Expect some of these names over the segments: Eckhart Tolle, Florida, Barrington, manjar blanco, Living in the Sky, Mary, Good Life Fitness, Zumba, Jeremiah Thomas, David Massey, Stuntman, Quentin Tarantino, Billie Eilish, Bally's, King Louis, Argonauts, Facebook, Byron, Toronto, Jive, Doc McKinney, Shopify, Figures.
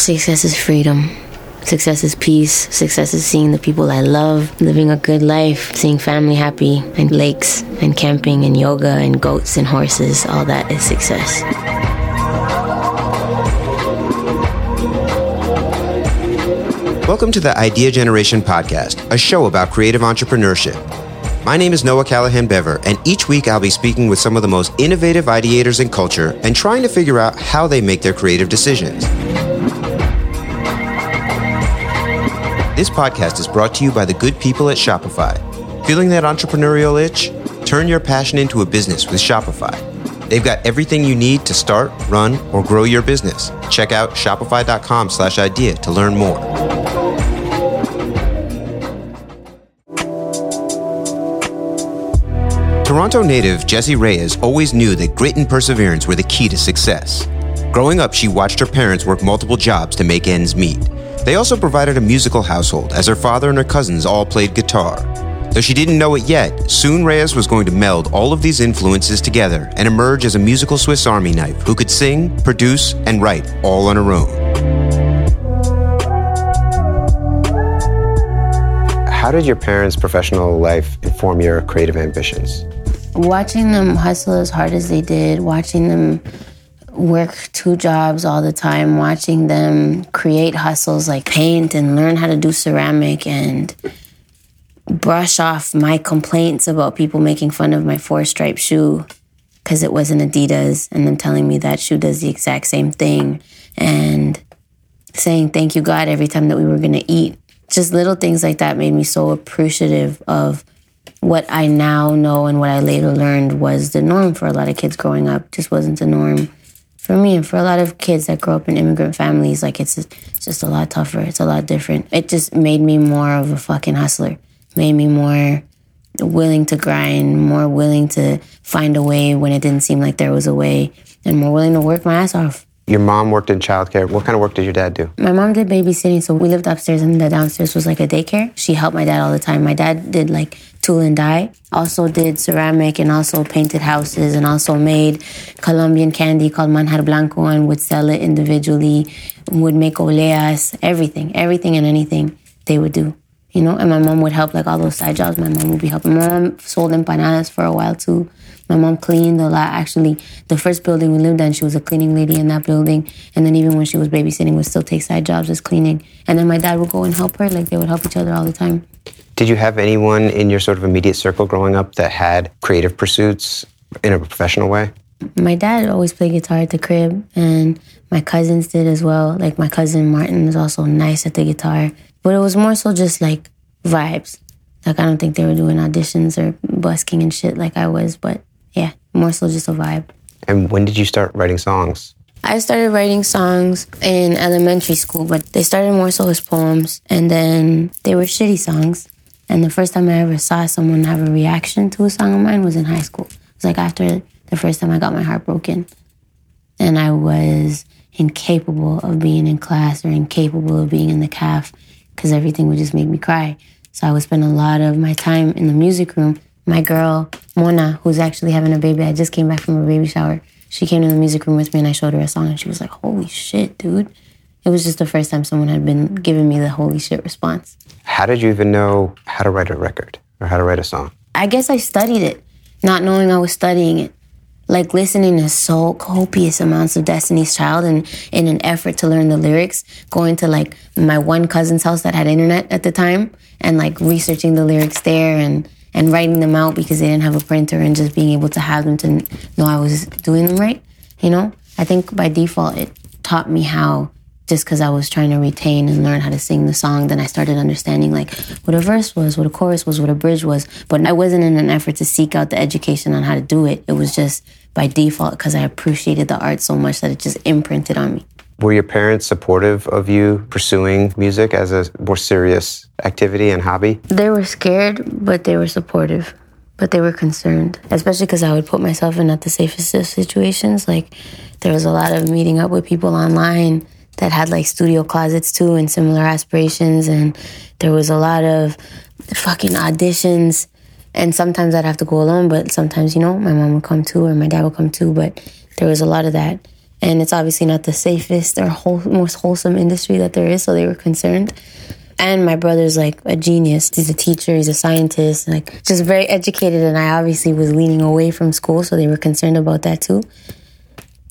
Success is freedom. Success is peace. Success is seeing the people I love, living a good life, seeing family happy, and lakes, and camping, and yoga, and goats, and horses. All that is success. Welcome to the Idea Generation Podcast, a show about creative entrepreneurship. My name is Noah Callahan-Bever, and each week I'll be speaking with some of the most innovative ideators in culture and trying to figure out how they make their creative decisions. This podcast is brought to you by the good people at Shopify. Feeling that entrepreneurial itch? Turn your passion into a business with Shopify. They've got everything you need to start, run, or grow your business. Check out shopify.com/idea to learn more. Toronto native Jessie Reyez always knew that grit and perseverance were the key to success. Growing up, she watched her parents work multiple jobs to make ends meet. They also provided a musical household, as her father and her cousins all played guitar. Though she didn't know it yet, soon Reyez was going to meld all of these influences together and emerge as a musical Swiss Army knife who could sing, produce, and write all on her own. How did your parents' professional life inform your creative ambitions? Watching them hustle as hard as they did, watching them work two jobs all the time, watching them create hustles like paint and learn how to do ceramic and brush off my complaints about people making fun of my 4-stripe shoe because it wasn't Adidas, and them telling me that shoe does the exact same thing, and saying thank you God every time that we were going to eat. Just little things like that made me so appreciative of what I now know, and what I later learned was the norm for a lot of kids growing up. Just wasn't the norm for me, and for a lot of kids that grow up in immigrant families. Like, it's just a lot tougher. It's a lot different. It just made me more of a fucking hustler. Made me more willing to grind, more willing to find a way when it didn't seem like there was a way, and more willing to work my ass off. Your mom worked in childcare. What kind of work did your dad do? My mom did babysitting, so we lived upstairs, and the downstairs was like a daycare. She helped my dad all the time. My dad did like tool and dye, also did ceramic, and also painted houses, and also made Colombian candy called manjar blanco and would sell it individually, would make oleas, everything and anything they would do. You know, and my mom would help, like, all those side jobs. My mom would be helping. My mom sold empanadas for a while, too. My mom cleaned a lot. Actually, the first building we lived in, she was a cleaning lady in that building. And then even when she was babysitting, would still take side jobs as cleaning. And then my dad would go and help her. Like, they would help each other all the time. Did you have anyone in your sort of immediate circle growing up that had creative pursuits in a professional way? My dad always played guitar at the crib, and my cousins did as well. Like, my cousin Martin is also nice at the guitar. But it was more so just, like, vibes. Like, I don't think they were doing auditions or busking and shit like I was. But, yeah, more so just a vibe. And when did you start writing songs? I started writing songs in elementary school, but they started more so as poems. And then they were shitty songs. And the first time I ever saw someone have a reaction to a song of mine was in high school. It was, like, after the first time I got my heart broken. And I was incapable of being in class or incapable of being in the caf, because everything would just make me cry. So I would spend a lot of my time in the music room. My girl, Mona, who's actually having a baby, I just came back from a baby shower. She came to the music room with me, and I showed her a song, and she was like, holy shit, dude. It was just the first time someone had been giving me the holy shit response. How did you even know how to write a record or how to write a song? I guess I studied it, not knowing I was studying it. Like, listening to so copious amounts of Destiny's Child, and in an effort to learn the lyrics, going to, like, my one cousin's house that had internet at the time, and, like, researching the lyrics there and writing them out because they didn't have a printer, and just being able to have them to know I was doing them right, you know? I think by default it taught me how, just because I was trying to retain and learn how to sing the song, then I started understanding, like, what a verse was, what a chorus was, what a bridge was. But I wasn't in an effort to seek out the education on how to do it. It was just by default, because I appreciated the art so much that it just imprinted on me. Were your parents supportive of you pursuing music as a more serious activity and hobby? They were scared, but they were supportive. But they were concerned, especially because I would put myself in not the safest of situations. Like, there was a lot of meeting up with people online that had, like, studio closets, too, and similar aspirations. And there was a lot of fucking auditions. And sometimes I'd have to go alone, but sometimes, you know, my mom would come too, or my dad would come too, but there was a lot of that. And it's obviously not the safest or most wholesome industry that there is, so they were concerned. And my brother's like a genius. He's a teacher, he's a scientist, like just very educated. And I obviously was leaning away from school, so they were concerned about that too.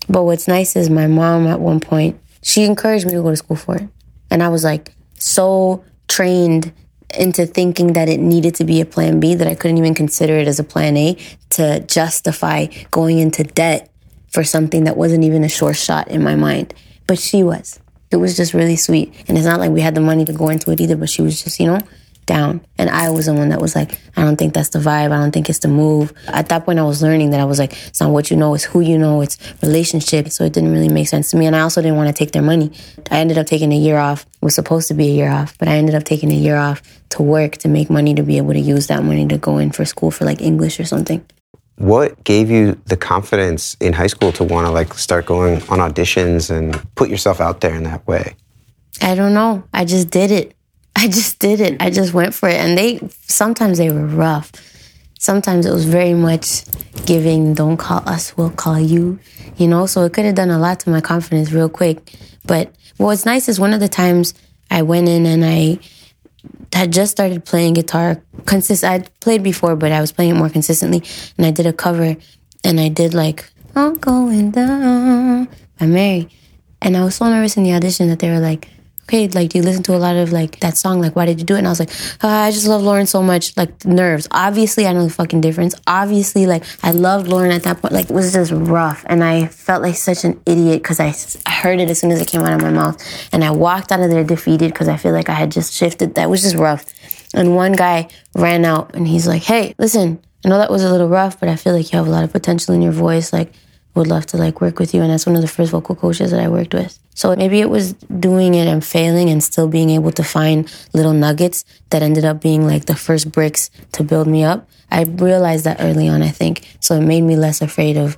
But what's nice is my mom at one point, she encouraged me to go to school for it. And I was like so trained into thinking that it needed to be a plan B that I couldn't even consider it as a plan A to justify going into debt for something that wasn't even a sure shot in my mind. But she was. It was just really sweet. And it's not like we had the money to go into it either, but she was just, you know, down. And I was the one that was like, I don't think that's the vibe. I don't think it's the move. At that point, I was learning that I was like, it's not what you know, it's who you know, it's relationships. So it didn't really make sense to me. And I also didn't want to take their money. I ended up taking a year off. It was supposed to be a year off, but I ended up taking a year off to work, to make money, to be able to use that money to go in for school for like English or something. What gave you the confidence in high school to want to like start going on auditions and put yourself out there in that way? I don't know. I just did it. I just went for it. And sometimes they were rough. Sometimes it was very much giving, don't call us, we'll call you, you know? So it could have done a lot to my confidence real quick. But what's nice is one of the times I went in and I had just started playing guitar. I'd played before, but I was playing it more consistently. And I did a cover, and I did like, I'm Going Down by Mary. And I was so nervous in the audition that they were like, okay, like, do you listen to a lot of like that song? Like, why did you do it? And I was like, I just love Lauren so much. Like, nerves. Obviously, I know the fucking difference. Obviously, like, I loved Lauren at that point. Like, it was just rough. And I felt like such an idiot because I heard it as soon as it came out of my mouth. And I walked out of there defeated because I feel like I had just shifted. That was just rough. And one guy ran out and he's like, hey, listen, I know that was a little rough, but I feel like you have a lot of potential in your voice. Like, would love to like work with you. And that's one of the first vocal coaches that I worked with. So maybe it was doing it and failing and still being able to find little nuggets that ended up being like the first bricks to build me up. I realized that early on, I think. So it made me less afraid of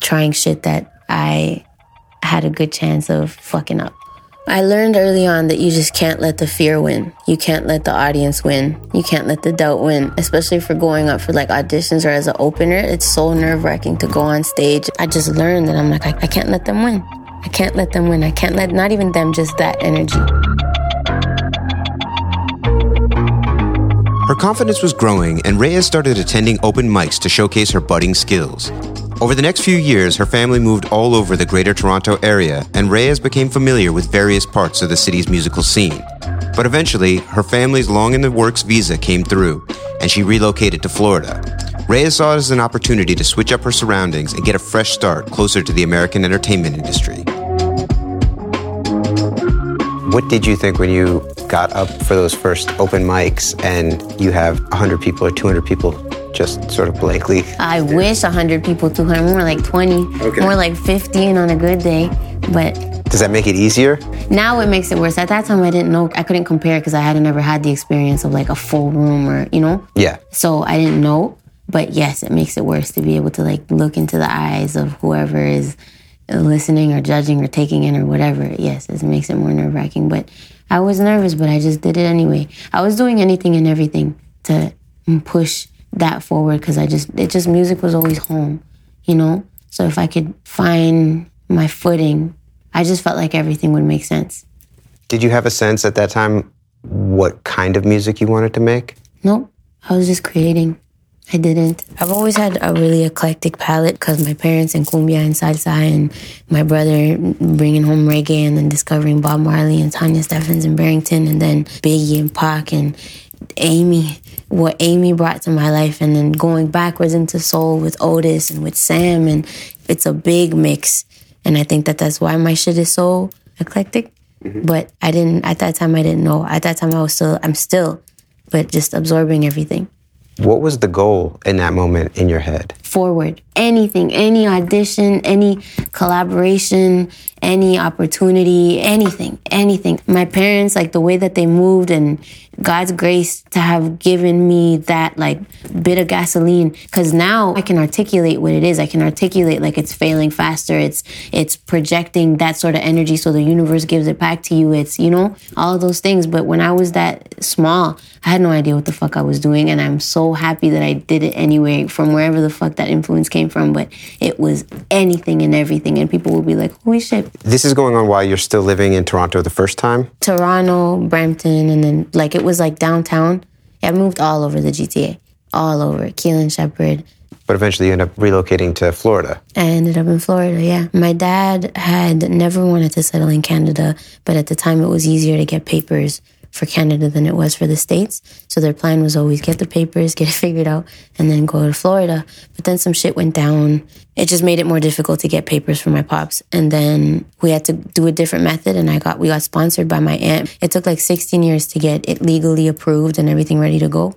trying shit that I had a good chance of fucking up. I learned early on that you just can't let the fear win. You can't let the audience win. You can't let the doubt win, especially for going up for like auditions or as an opener. It's so nerve-wracking to go on stage. I just learned that I'm like, I can't let them win. I can't let them win. I can't let, not even them, just that energy. Her confidence was growing, and Reyez started attending open mics to showcase her budding skills. Over the next few years, her family moved all over the greater Toronto area, and Reyez became familiar with various parts of the city's musical scene. But eventually, her family's long-in-the-works visa came through, and she relocated to Florida. Reyez saw it as an opportunity to switch up her surroundings and get a fresh start closer to the American entertainment industry. What did you think when you got up for those first open mics and you have 100 people or 200 people just sort of blankly? I wish 100 people, 200, more like 20, okay. More like 15 on a good day. But does that make it easier? Now it makes it worse. At that time, I didn't know. I couldn't compare because I hadn't ever had the experience of like a full room or, you know? Yeah. So I didn't know. But yes, it makes it worse to be able to like look into the eyes of whoever is listening or judging or taking in or whatever. Yes, it makes it more nerve-wracking. But I was nervous, but I just did it anyway. I was doing anything and everything to push that forward because it just music was always home, you know? So if I could find my footing, I just felt like everything would make sense. Did you have a sense at that time what kind of music you wanted to make? Nope. I was just creating. I didn't. I've always had a really eclectic palette because my parents and cumbia and salsa and my brother bringing home reggae and then discovering Bob Marley and Tanya Steffens and Barrington and then Biggie and Pac and Amy, what Amy brought to my life, and then going backwards into soul with Otis and with Sam, and it's a big mix. And I think that that's why my shit is so eclectic. Mm-hmm. But I didn't, at that time I didn't know. At that time I'm still, but just absorbing everything. What was the goal in that moment in your head? Forward. Anything, any audition, any collaboration, any opportunity, anything. My parents, like the way that they moved and God's grace to have given me that like bit of gasoline, because now I can articulate what it is. I can articulate like it's failing faster. It's projecting that sort of energy so the universe gives it back to you. It's, you know, all of those things. But when I was that small, I had no idea what the fuck I was doing. And I'm so happy that I did it anyway from wherever the fuck that that influence came from, but it was anything and everything, and people would be like, holy shit. This is going on while you're still living in Toronto the first time? Toronto, Brampton, and then like it was like downtown. I moved all over the GTA, all over, Keelan, Shepherd. But eventually you end up relocating to Florida. I ended up in Florida, yeah. My dad had never wanted to settle in Canada, but at the time it was easier to get papers for Canada than it was for the States. So their plan was always get the papers, get it figured out, and then go to Florida. But then some shit went down. It just made it more difficult to get papers for my pops. And then we had to do a different method, and we got sponsored by my aunt. It took like 16 years to get it legally approved and everything ready to go.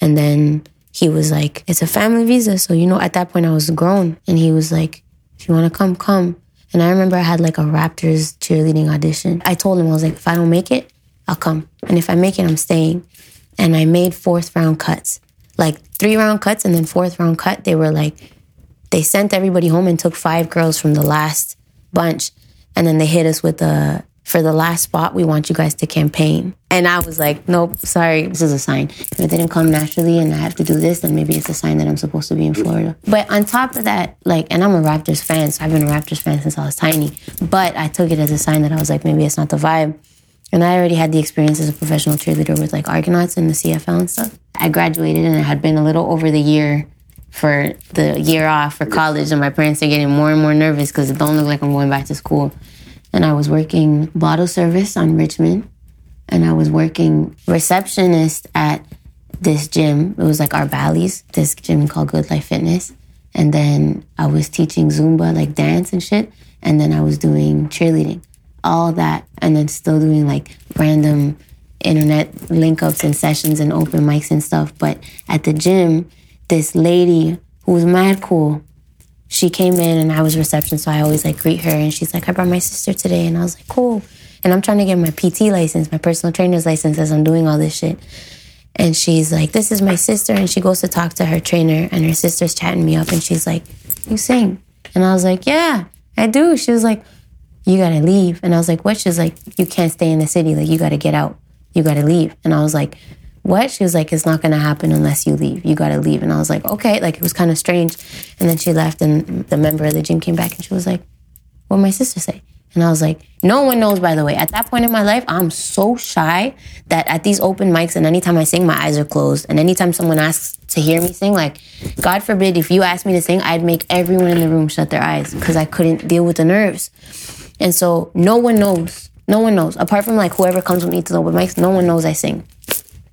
And then he was like, it's a family visa. So, you know, at that point I was grown. And he was like, if you want to come, come. And I remember I had like a Raptors cheerleading audition. I told him, I was like, if I don't make it, I'll come. And if I make it, I'm staying. And I made 4th round cuts. Like 3 round cuts and then 4th round cut. They were like, they sent everybody home and took 5 girls from the last bunch. And then they hit us with for the last spot, we want you guys to campaign. And I was like, nope, sorry, this is a sign. If it didn't come naturally and I have to do this, then maybe it's a sign that I'm supposed to be in Florida. But on top of that, like, and I'm a Raptors fan, so I've been a Raptors fan since I was tiny. But I took it as a sign that I was like, maybe it's not the vibe. And I already had the experience as a professional cheerleader with like Argonauts and the CFL and stuff. I graduated and it had been a little over the year for the year off for college. And my parents are getting more and more nervous because it don't look like I'm going back to school. And I was working bottle service on Richmond. And I was working receptionist at this gym. It was like our Bally's, this gym called Good Life Fitness. And then I was teaching Zumba, like dance and shit. And then I was doing cheerleading. All that, and then still doing like random internet link-ups and sessions and open mics and stuff. But at the gym, this lady who was mad cool, she came in and I was reception, so I always like greet her. And she's like, I brought my sister today. And I was like, cool. And I'm trying to get my PT license, my personal trainer's license as I'm doing all this shit. And she's like, this is my sister. And she goes to talk to her trainer and her sister's chatting me up. And she's like, you sing? And I was like, yeah, I do. She was like, you gotta leave. And I was like, what? She was like, you can't stay in the city. Like, you gotta get out. You gotta leave. And I was like, what? She was like, it's not gonna happen unless you leave. You gotta leave. And I was like, okay. Like, it was kind of strange. And then she left, and the member of the gym came back, and she was like, what'd my sister say? And I was like, no one knows, by the way. At that point in my life, I'm so shy that at these open mics and anytime I sing, my eyes are closed. And anytime someone asks to hear me sing, like, God forbid, if you asked me to sing, I'd make everyone in the room shut their eyes because I couldn't deal with the nerves. And so no one knows. No one knows. Apart from like whoever comes with me to the open mics, no one knows I sing.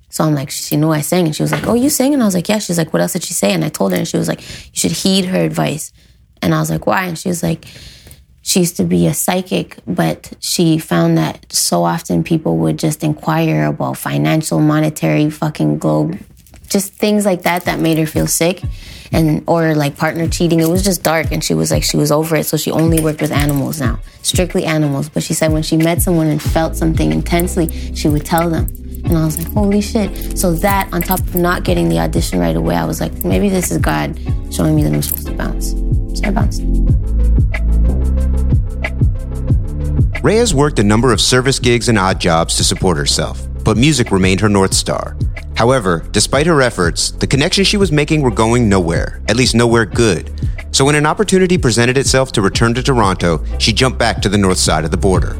So I'm like, she knew I sang. And she was like, oh, you sing? And I was like, yeah. She's like, what else did she say? And I told her, and she was like, you should heed her advice. And I was like, why? And she was like, she used to be a psychic, but she found that so often people would just inquire about financial, monetary, fucking globe, just things like that made her feel sick. And or like partner cheating. It was just dark, and she was like, she was over it, so she only worked with animals now, strictly animals. But she said when she met someone and felt something intensely, she would tell them. And I was like, holy shit. So that, on top of not getting the audition right away, I was like, maybe this is God showing me that I'm supposed to bounce. So I bounced. Reyez worked a number of service gigs and odd jobs to support herself, but music remained her North Star. However, despite her efforts, the connections she was making were going nowhere, at least nowhere good. So when an opportunity presented itself to return to Toronto, she jumped back to the north side of the border.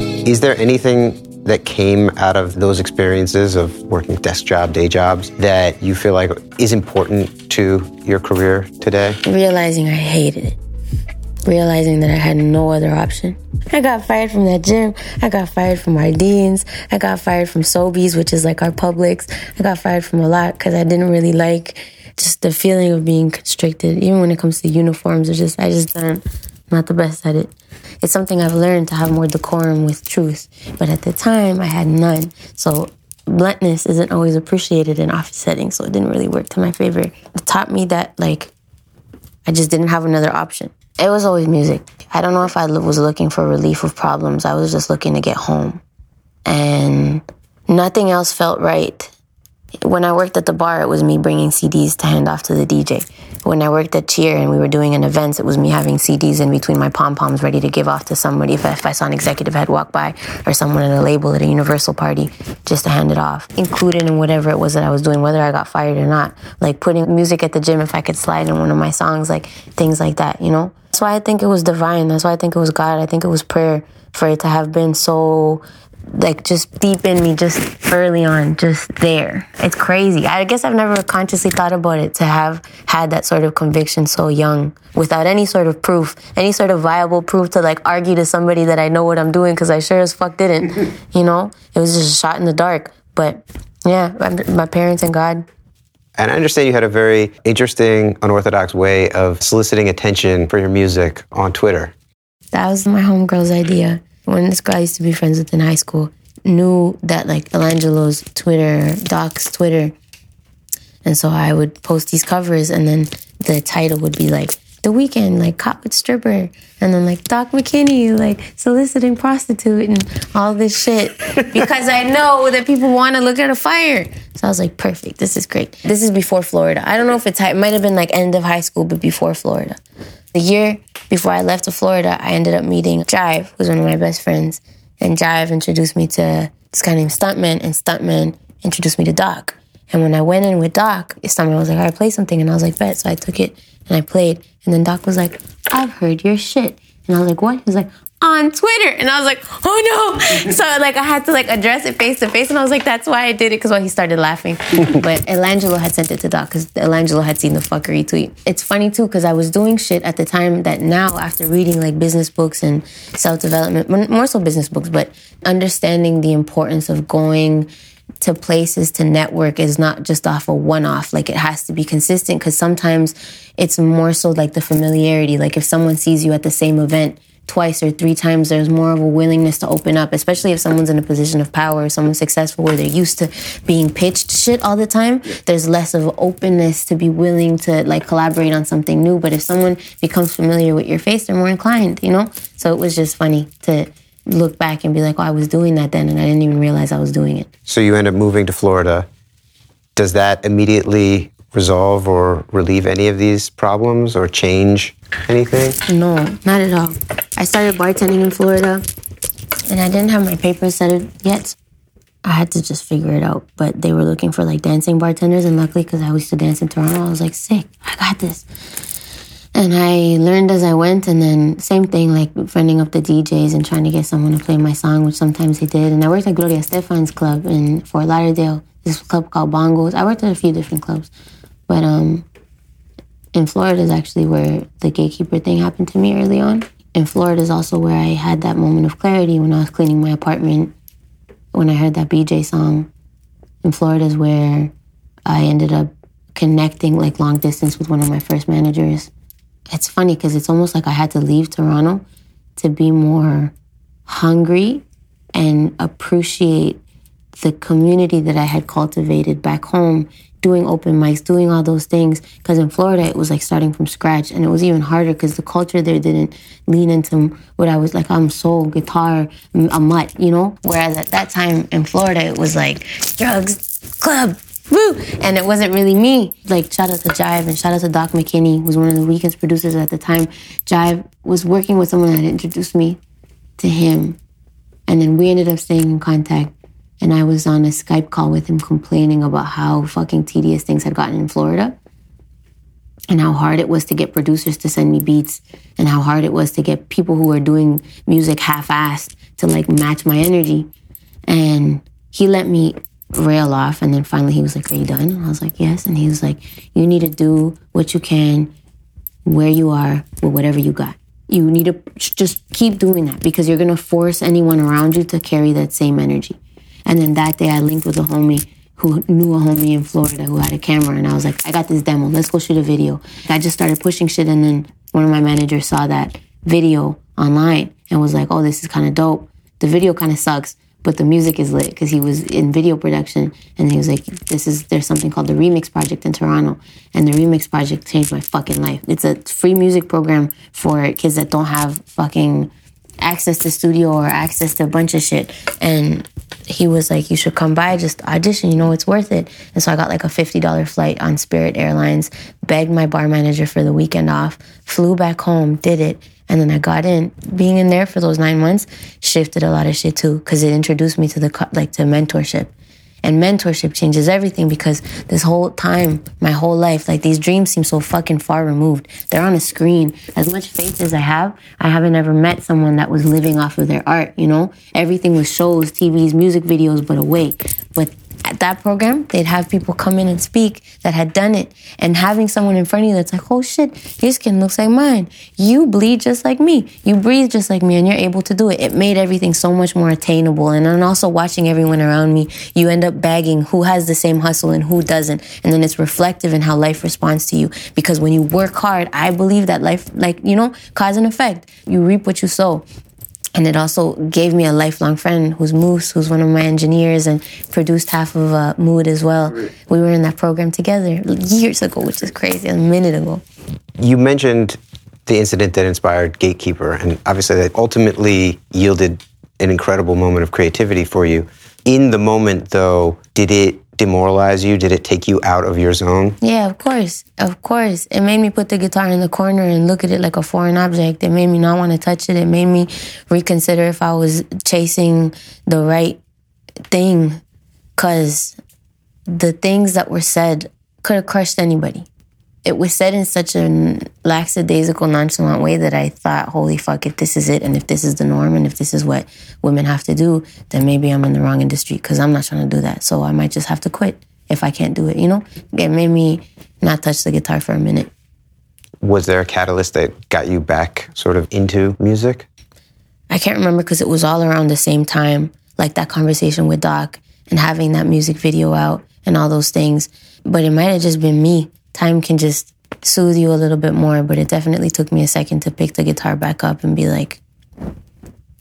Is there anything that came out of those experiences of working desk job, day jobs, that you feel like is important to your career today? Realizing I hated it. Realizing that I had no other option. I got fired from that gym. I got fired from our Dean's. I got fired from Sobeys, which is like our Publix. I got fired from a lot because I didn't really like just the feeling of being constricted. Even when it comes to uniforms, I'm not the best at it. It's something I've learned to have more decorum with truth. But at the time, I had none. So bluntness isn't always appreciated in office settings, so it didn't really work to my favor. It taught me that, like, I just didn't have another option. It was always music. I don't know if I was looking for relief of problems. I was just looking to get home. And nothing else felt right. When I worked at the bar, it was me bringing CDs to hand off to the DJ. when I worked at Cheer and we were doing an event, it was me having CDs in between my pom-poms ready to give off to somebody if I saw an executive head walk by or someone at a label at a Universal party, just to hand it off. Included in whatever it was that I was doing, whether I got fired or not. Like putting music at the gym if I could slide in one of my songs, like things like that, you know? That's why I think it was divine. That's why I think it was God. I think it was prayer for it to have been so... like, just deep in me, just early on, just there. It's crazy. I guess I've never consciously thought about it, to have had that sort of conviction so young, without any sort of proof, any sort of viable proof to, like, argue to somebody that I know what I'm doing, because I sure as fuck didn't, you know? It was just a shot in the dark. But, yeah, my parents and God... And I understand you had a very interesting, unorthodox way of soliciting attention for your music on Twitter. That was my homegirl's idea. When this girl I used to be friends with in high school knew that, like, Elangelo's Twitter, Doc's Twitter. And so I would post these covers, and then the title would be, like, The Weeknd, like, caught with stripper. And then, like, Doc McKinney, like, soliciting prostitute and all this shit. Because I know that people want to look at a fire. So I was like, perfect. This is great. This is before Florida. I don't know if it's... it might have been, like, end of high school, but before Florida. The year before I left to Florida, I ended up meeting Jive, who's one of my best friends. And Jive introduced me to this guy named Stuntman, and Stuntman introduced me to Doc. And when I went in with Doc, Stuntman was like, all right, play something. And I was like, bet. So I took it, and I played. And then Doc was like, I've heard your shit. And I was like, what? He was like, on Twitter. And I was like, oh no. So, like, I had to, like, address it face to face. And I was like, that's why I did it. Because, well, he started laughing. But Elangelo had sent it to Doc, because Elangelo had seen the fuckery tweet. It's funny too, because I was doing shit at the time that now, after reading, like, business books and self-development, more so business books, but understanding the importance of going to places to network is not just off a one-off. Like, it has to be consistent, because sometimes it's more so, like, the familiarity. Like, if someone sees you at the same event twice or three times, there's more of a willingness to open up, especially if someone's in a position of power or someone's successful where they're used to being pitched shit all the time. There's less of openness to be willing to, like, collaborate on something new. But if someone becomes familiar with your face, they're more inclined, you know? So it was just funny to look back and be like, oh, I was doing that then, and I didn't even realize I was doing it. So you end up moving to Florida. Does that immediately resolve or relieve any of these problems or change anything? No, not at all. I started bartending in Florida, and I didn't have my papers set yet. I had to just figure it out. But they were looking for, like, dancing bartenders, and luckily, because I used to dance in Toronto, I was like, sick, I got this. And I learned as I went, and then same thing, like, friending up the DJs and trying to get someone to play my song, which sometimes they did. And I worked at Gloria Stefan's club in Fort Lauderdale, this club called Bongos. I worked at a few different clubs. But in Florida is actually where the Gatekeeper thing happened to me early on. In Florida is also where I had that moment of clarity when I was cleaning my apartment, when I heard that BJ song. In Florida is where I ended up connecting, like, long distance with one of my first managers. It's funny because it's almost like I had to leave Toronto to be more hungry and appreciate the community that I had cultivated back home, doing open mics, doing all those things. Because in Florida, it was like starting from scratch. And it was even harder because the culture there didn't lean into what I was like, I'm soul, guitar, a mutt, you know? Whereas at that time in Florida, it was like drugs, club, woo! And it wasn't really me. Like, shout out to Jive and shout out to Doc McKinney, who was one of the Weeknd's producers at the time. Jive was working with someone that introduced me to him. And then we ended up staying in contact. And I was on a Skype call with him complaining about how fucking tedious things had gotten in Florida and how hard it was to get producers to send me beats and how hard it was to get people who were doing music half-assed to, like, match my energy. And he let me rail off, and then finally he was like, are you done? And I was like, yes. And he was like, you need to do what you can where you are with whatever you got. You need to just keep doing that because you're going to force anyone around you to carry that same energy. And then that day I linked with a homie who knew a homie in Florida who had a camera. And I was like, I got this demo. Let's go shoot a video. I just started pushing shit. And then one of my managers saw that video online and was like, oh, this is kind of dope. The video kind of sucks, but the music is lit because he was in video production. And he was like, there's something called The Remix Project in Toronto. And The Remix Project changed my fucking life. It's a free music program for kids that don't have fucking access to studio or access to a bunch of shit. And he was like, you should come by, just audition, you know, it's worth it. And so I got like a $50 flight on Spirit Airlines, begged my bar manager for the weekend off, flew back home, did it. And then I got in. Being in there for those 9 months shifted a lot of shit too, because it introduced me to the to mentorship. And mentorship changes everything, because this whole time, my whole life, like, these dreams seem so fucking far removed. They're on a screen. As much faith as I have, I haven't ever met someone that was living off of their art, you know? Everything was shows, TVs, music videos, but away. But at that program, they'd have people come in and speak that had done it. And having someone in front of you that's like, oh shit, your skin looks like mine. You bleed just like me. You breathe just like me, and you're able to do it. It made everything so much more attainable. And then also watching everyone around me, you end up bagging who has the same hustle and who doesn't. And then it's reflective in how life responds to you. Because when you work hard, I believe that life, like, you know, cause and effect. You reap what you sow. And it also gave me a lifelong friend who's Moose, who's one of my engineers and produced half of Mood as well. We were in that program together years ago, which is crazy, a minute ago. You mentioned the incident that inspired Gatekeeper, and obviously that ultimately yielded an incredible moment of creativity for you. In the moment, though, did it demoralize you? Did it take you out of your zone? Yeah, of course. Of course. It made me put the guitar in the corner and look at it like a foreign object. It made me not want to touch it. It made me reconsider if I was chasing the right thing, because the things that were said could have crushed anybody. It was said in such a lackadaisical, nonchalant way that I thought, holy fuck, if this is it, and if this is the norm, and if this is what women have to do, then maybe I'm in the wrong industry, because I'm not trying to do that. So I might just have to quit if I can't do it, you know? It made me not touch the guitar for a minute. Was there a catalyst that got you back sort of into music? I can't remember, because it was all around the same time, like that conversation with Doc and having that music video out and all those things. But it might have just been me. Time can just soothe you a little bit more, but it definitely took me a second to pick the guitar back up and be like,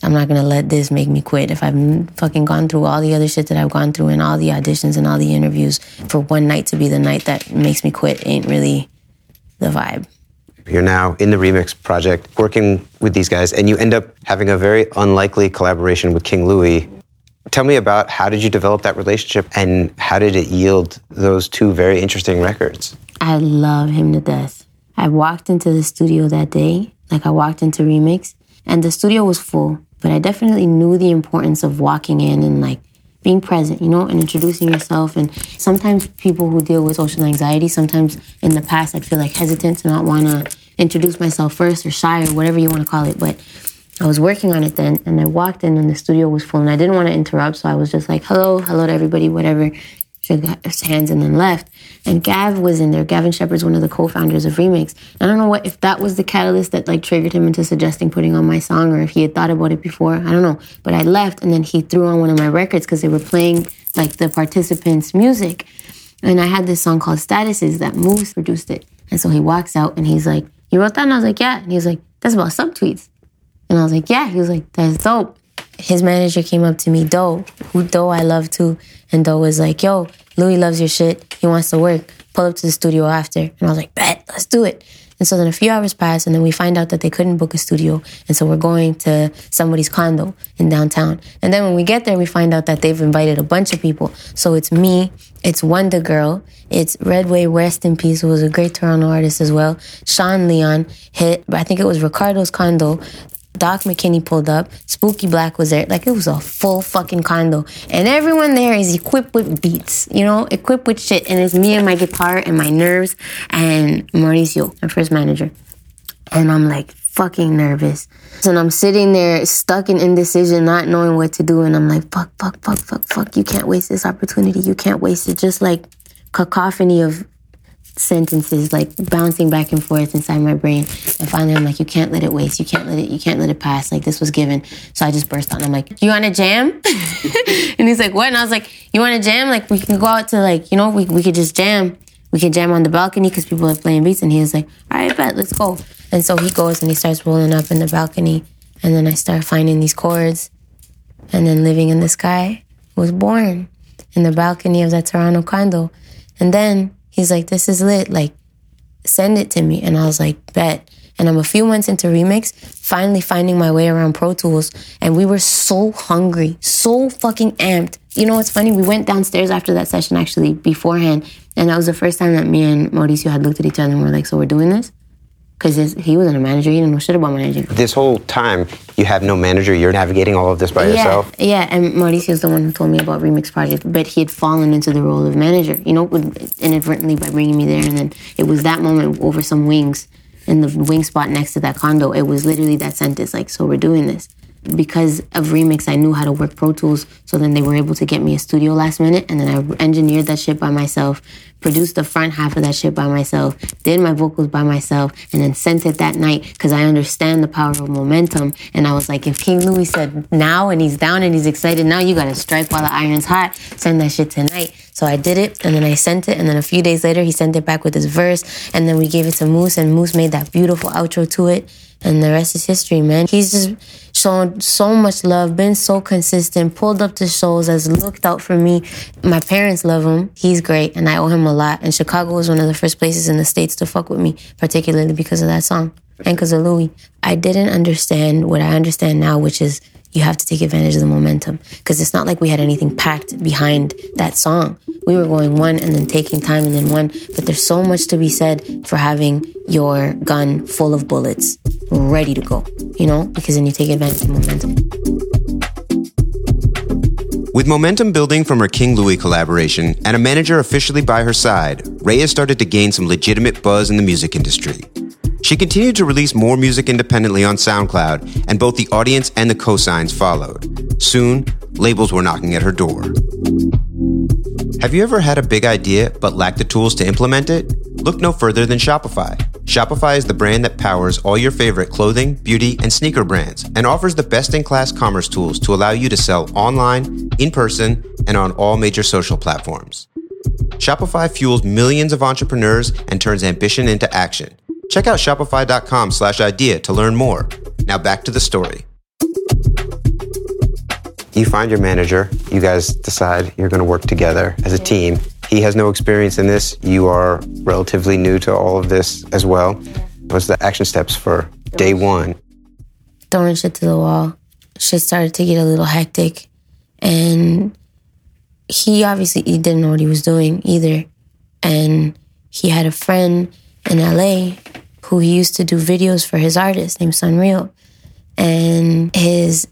I'm not going to let this make me quit. If I've fucking gone through all the other shit that I've gone through and all the auditions and all the interviews, for one night to be the night that makes me quit ain't really the vibe. You're now in the Remix Project, working with these guys, and you end up having a very unlikely collaboration with King Louis. Tell me about, how did you develop that relationship, and how did it yield those two very interesting records? I love him to death. I walked into the studio that day, like I walked into Remix, and the studio was full, but I definitely knew the importance of walking in and like being present, you know, and introducing yourself. And sometimes people who deal with social anxiety, sometimes in the past I feel like hesitant to not want to introduce myself first, or shy, or whatever you want to call it. But I was working on it then, and I walked in and the studio was full, and I didn't want to interrupt, so I was just like, hello to everybody, whatever. Shook his hands and then left. And Gav was in there. Gavin Shepherd's one of the co-founders of Remix. I don't know if that was the catalyst that like triggered him into suggesting putting on my song, or if he had thought about it before. I don't know. But I left, and then he threw on one of my records, because they were playing like the participants' music. And I had this song called Statuses that Moose produced it. And so he walks out and he's like, you wrote that? And I was like, yeah. And he was like, that's about subtweets. And I was like, yeah. He was like, that's dope. His manager came up to me, Doe, who Doe I love too. And Doe was like, yo, Louis loves your shit. He wants to work. Pull up to the studio after. And I was like, bet, let's do it. And so then a few hours passed, and then we find out that they couldn't book a studio. And so we're going to somebody's condo in downtown. And then when we get there, we find out that they've invited a bunch of people. So it's me, it's Wonder Girl, it's Redway, rest in peace, who was a great Toronto artist as well. Sean Leon hit, I think it was Ricardo's condo. Doc McKinney pulled up. Spooky Black was there. Like, it was a full fucking condo. And everyone there is equipped with beats, you know, equipped with shit. And it's me and my guitar and my nerves and Mauricio, my first manager. And I'm like fucking nervous. And I'm sitting there stuck in indecision, not knowing what to do. And I'm like, fuck. You can't waste this opportunity. You can't waste it. Just like cacophony of sentences like bouncing back and forth inside my brain. And finally I'm like, you can't let it waste. You can't let it pass. Like, this was given. So I just burst out. I'm like, you want to jam? And he's like, what? And I was like, you want to jam? Like, we can go out to, like, you know, we could just jam. We could jam on the balcony, because people are playing beats. And he was like, all right, bet, let's go. And so he goes and he starts rolling up in the balcony. And then I start finding these chords. And then Living in the Sky was born in the balcony of that Toronto condo. And then he's like, this is lit, like, send it to me. And I was like, bet. and I'm a few months into Remix, finally finding my way around Pro Tools, and we were so hungry, so fucking amped. You know what's funny? We went downstairs after that session, actually, beforehand, and that was the first time that me and Mauricio had looked at each other and were like, so we're doing this? Because he wasn't a manager. He didn't know shit about managing. This whole time, you have no manager. You're navigating all of this by yourself. Yeah, and Mauricio's the one who told me about Remix Project. But he had fallen into the role of manager, you know, inadvertently by bringing me there. And then it was that moment over some wings in the wing spot next to that condo. It was literally that sentence, like, so we're doing this. Because of Remix, I knew how to work Pro Tools, so then they were able to get me a studio last minute, and then I engineered that shit by myself, produced the front half of that shit by myself, did my vocals by myself, and then sent it that night, because I understand the power of momentum, and I was like, if King Louis said now, and he's down and he's excited, now you gotta strike while the iron's hot, send that shit tonight. So I did it, and then I sent it, and then a few days later, he sent it back with his verse, and then we gave it to Moose, and Moose made that beautiful outro to it, and the rest is history, man. He's just shown so much love, been so consistent, pulled up to shows, has looked out for me. My parents love him. He's great, and I owe him a lot. And Chicago was one of the first places in the States to fuck with me, particularly because of that song and because of Louis. I didn't understand what I understand now, which is you have to take advantage of the momentum, because it's not like we had anything packed behind that song. We were going one and then taking time and then one, but there's so much to be said for having your gun full of bullets ready to go, you know, because then you take advantage of momentum. With momentum building from her King Louis collaboration and a manager officially by her side, Reyez started to gain some legitimate buzz in the music industry. She continued to release more music independently on SoundCloud, and both the audience and the cosigns followed. Soon, labels were knocking at her door. Have you ever had a big idea but lacked the tools to implement it? Look no further than Shopify. Shopify is the brand that powers all your favorite clothing, beauty, and sneaker brands, and offers the best-in-class commerce tools to allow you to sell online, in person, and on all major social platforms. Shopify fuels millions of entrepreneurs and turns ambition into action. Check out shopify.com/idea to learn more. Now back to the story. You find your manager. You guys decide you're going to work together as a team. He has no experience in this. You are relatively new to all of this as well. What's the action steps for day one? Throwing shit to the wall. Shit started to get a little hectic. And he obviously didn't know what he was doing either. And he had a friend in LA who he used to do videos for his artist named Sunreal. And his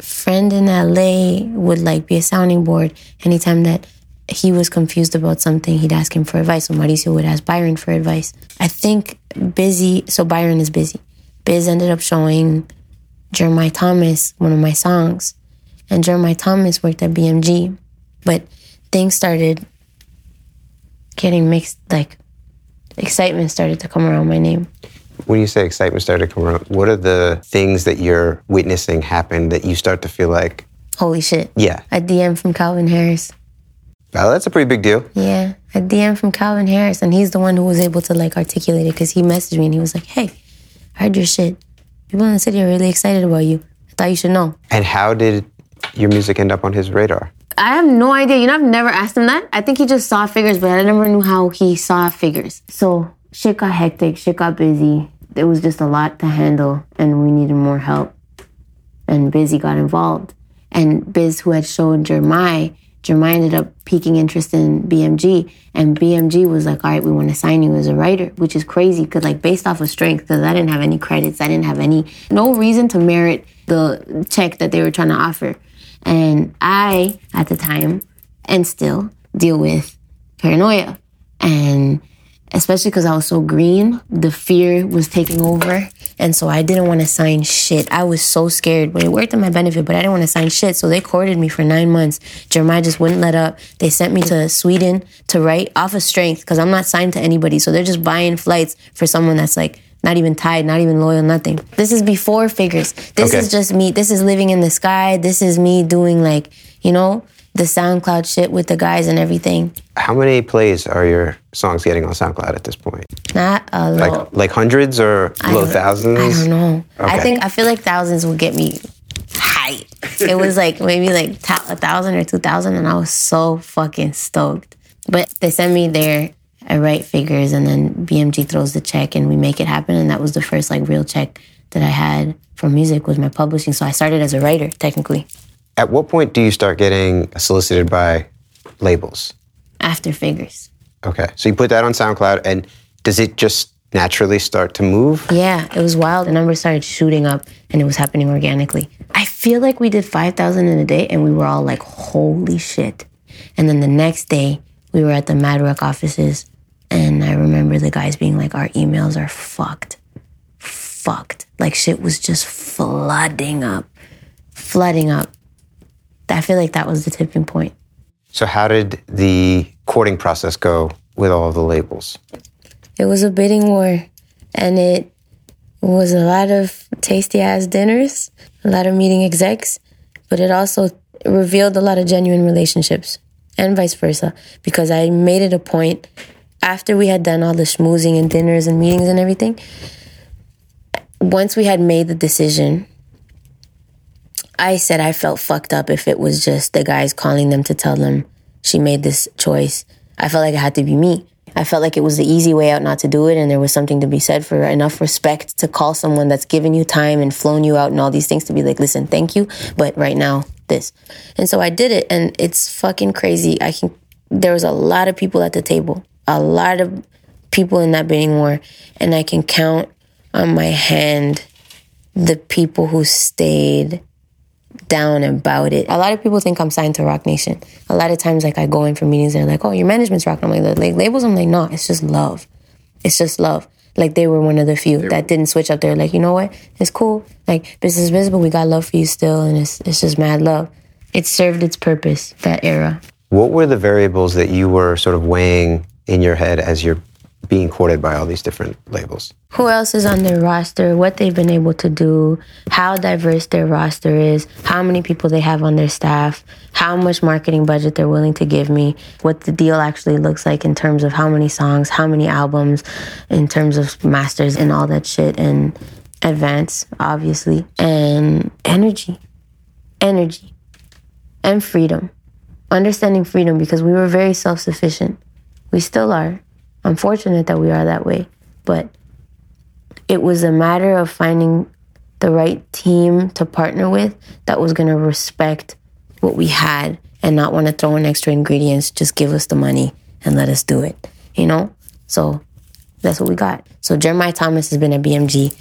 friend in LA would like be a sounding board. Anytime that he was confused about something, he'd ask him for advice. So Mauricio would ask Byron for advice. I think Byron is Busy. Biz ended up showing Jeremiah Thomas one of my songs. And Jeremiah Thomas worked at BMG. But things started getting mixed, like excitement started to come around my name. When you say excitement started to come around, what are the things that you're witnessing happen that you start to feel like, holy shit? Yeah. A DM from Calvin Harris. Well, that's a pretty big deal. Yeah, a DM from Calvin Harris, and he's the one who was able to like articulate it, because he messaged me and he was like, hey, I heard your shit. People in the city are really excited about you. I thought you should know. And how did your music end up on his radar? I have no idea. You know, I've never asked him that. I think he just saw Figures, but I never knew how he saw Figures. So shit got hectic. Shit got busy. There was just a lot to handle, and we needed more help. And Busy got involved. And Biz, who had showed Jeremiah ended up piquing interest in BMG. And BMG was like, all right, we want to sign you as a writer, which is crazy, because like based off of strength, because I didn't have any credits. I didn't have no reason to merit the check that they were trying to offer. And I, at the time, and still, deal with paranoia. And especially because I was so green, the fear was taking over. And so I didn't want to sign shit. I was so scared. But it worked in my benefit, but I didn't want to sign shit. So they courted me for 9 months. Jeremiah just wouldn't let up. They sent me to Sweden to write off of strength, because I'm not signed to anybody. So they're just buying flights for someone that's like, not even tied, not even loyal, nothing. This is before Figures. This is just me. This is Living in the Sky. This is me doing like, you know, the SoundCloud shit with the guys and everything. How many plays are your songs getting on SoundCloud at this point? Not a lot. Like hundreds or low thousands? I don't know. Okay. I feel like thousands would get me high. It was like maybe like 1,000 or 2,000, and I was so fucking stoked. But they sent me there. I write Figures, and then BMG throws the check and we make it happen. And that was the first like real check that I had from music was my publishing. So I started as a writer, technically. At what point do you start getting solicited by labels? After Figures. Okay. So you put that on SoundCloud, and does it just naturally start to move? Yeah, it was wild. The numbers started shooting up, and it was happening organically. I feel like we did 5,000 in a day, and we were all like, holy shit. And then the next day, we were at the Mad Rock offices, and I remember the guys being like, our emails are fucked. Fucked. Like, shit was just flooding up. Flooding up. I feel like that was the tipping point. So how did the courting process go with all the labels? It was a bidding war, and it was a lot of tasty-ass dinners, a lot of meeting execs, but it also revealed a lot of genuine relationships, and vice versa, because I made it a point, after we had done all the schmoozing and dinners and meetings and everything, once we had made the decision, I said I felt fucked up if it was just the guys calling them to tell them she made this choice. I felt like it had to be me. I felt like it was the easy way out not to do it, and there was something to be said for enough respect to call someone that's given you time and flown you out and all these things to be like, listen, thank you, but right now, this. And so I did it, and it's fucking crazy. There was a lot of people at the table, a lot of people in that bidding war, and I can count on my hand the people who stayed down about it. A lot of people think I'm signed to Rock Nation. A lot of times, like, I go in for meetings and they're like, oh, your management's Rock. I'm like, labels? I'm like, no, it's just love. It's just love. Like, they were one of the few that didn't switch up. They're like, you know what? It's cool. Like, business is business, but we got love for you still, and it's just mad love. It served its purpose, that era. What were the variables that you were sort of weighing in your head as you're being courted by all these different labels? Who else is on their roster, what they've been able to do, how diverse their roster is, how many people they have on their staff, how much marketing budget they're willing to give me, what the deal actually looks like in terms of how many songs, how many albums, in terms of masters and all that shit, and advance, obviously, and energy, and freedom. Understanding freedom, because we were very self-sufficient. We still are. I'm fortunate that we are that way, but it was a matter of finding the right team to partner with that was going to respect what we had and not want to throw in extra ingredients, just give us the money and let us do it, you know? So that's what we got. So Jeremiah Thomas has been at BMG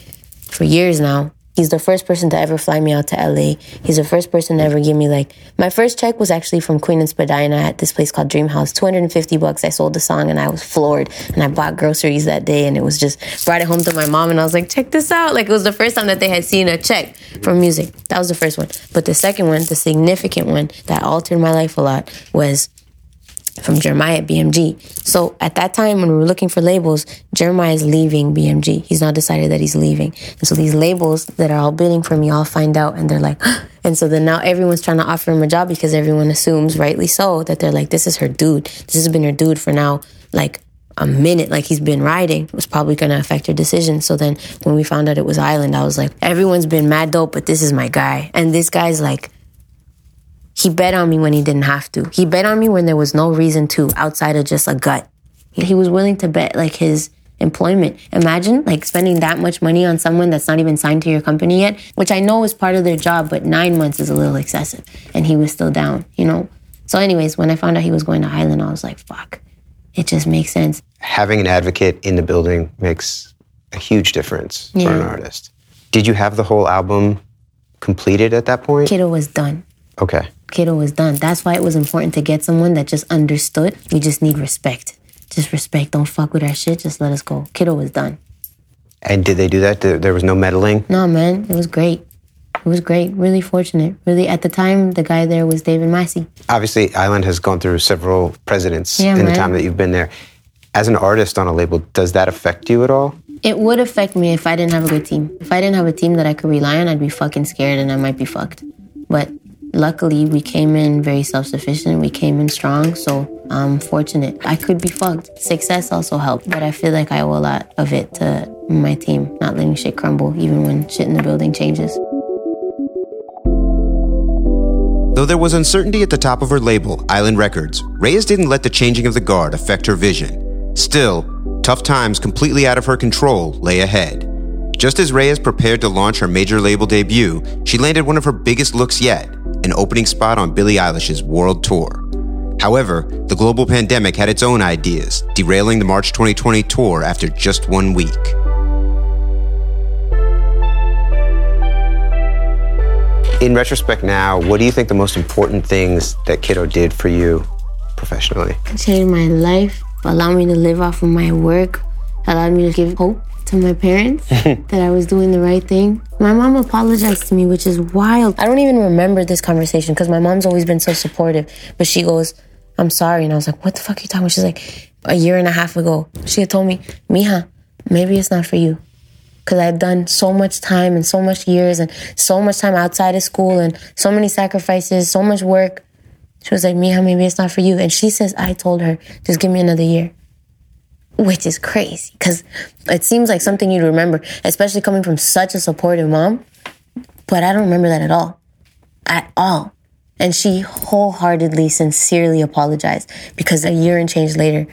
for years now. He's the first person to ever fly me out to LA. He's the first person to ever give me, like, my first check was actually from Queen and Spadina at this place called Dream House. $250. I sold the song and I was floored. And I bought groceries that day, and it was just, brought it home to my mom, and I was like, check this out. Like, it was the first time that they had seen a check from music. That was the first one. But the second one, the significant one that altered my life a lot, was from Jeremiah at BMG. So at that time, when we were looking for labels, Jeremiah is leaving BMG. He's not decided that he's leaving. And so these labels that are all bidding for me all find out, and they're like, oh. And so then now everyone's trying to offer him a job, because everyone assumes, rightly so, that they're like, this is her dude. This has been her dude for now, like, a minute. Like, he's been riding. It was probably going to affect her decision. So then when we found out it was Island, I was like, everyone's been mad dope, but this is my guy. And this guy's like, he bet on me when he didn't have to. He bet on me when there was no reason to, outside of just a gut. He was willing to bet, like, his employment. Imagine, like, spending that much money on someone that's not even signed to your company yet, which I know is part of their job, but 9 months is a little excessive. And he was still down, you know? So anyways, when I found out he was going to Island, I was like, fuck, it just makes sense. Having an advocate in the building makes a huge difference for an artist. Did you have the whole album completed at that point? Kiddo was done. Okay. Kiddo was done. That's why it was important to get someone that just understood. We just need respect. Just respect. Don't fuck with our shit. Just let us go. Kiddo was done. And did they do that? There was no meddling? No, man. It was great. It was great. Really fortunate. Really, at the time, the guy there was David Massey. Obviously, Island has gone through several presidents the time that you've been there. As an artist on a label, does that affect you at all? It would affect me if I didn't have a good team. If I didn't have a team that I could rely on, I'd be fucking scared and I might be fucked. But luckily, we came in very self-sufficient. We came in strong, so I'm fortunate. I could be fucked. Success also helped, but I feel like I owe a lot of it to my team, not letting shit crumble, even when shit in the building changes. Though there was uncertainty at the top of her label, Island Records, Reyez didn't let the changing of the guard affect her vision. Still, tough times completely out of her control lay ahead. Just as Reyez prepared to launch her major label debut, she landed one of her biggest looks yet, an opening spot on Billie Eilish's world tour. However, the global pandemic had its own ideas, derailing the March 2020 tour after just 1 week. In retrospect now, what do you think the most important things that Kiddo did for you professionally? It changed my life, allowed me to live off of my work, allowed me to give hope to my parents that I was doing the right thing. My mom apologized to me, which is wild. I don't even remember this conversation because my mom's always been so supportive. But she goes, "I'm sorry." And I was like, "What the fuck are you talking about?" She's like, a year and a half ago, she had told me, "Mija, maybe it's not for you." Because I had done so much time and so much years and so much time outside of school and so many sacrifices, so much work. She was like, "Mija, maybe it's not for you." And she says, I told her, "Just give me another year." Which is crazy, because it seems like something you'd remember, especially coming from such a supportive mom. But I don't remember that at all. At all. And she wholeheartedly, sincerely apologized, because a year and change later,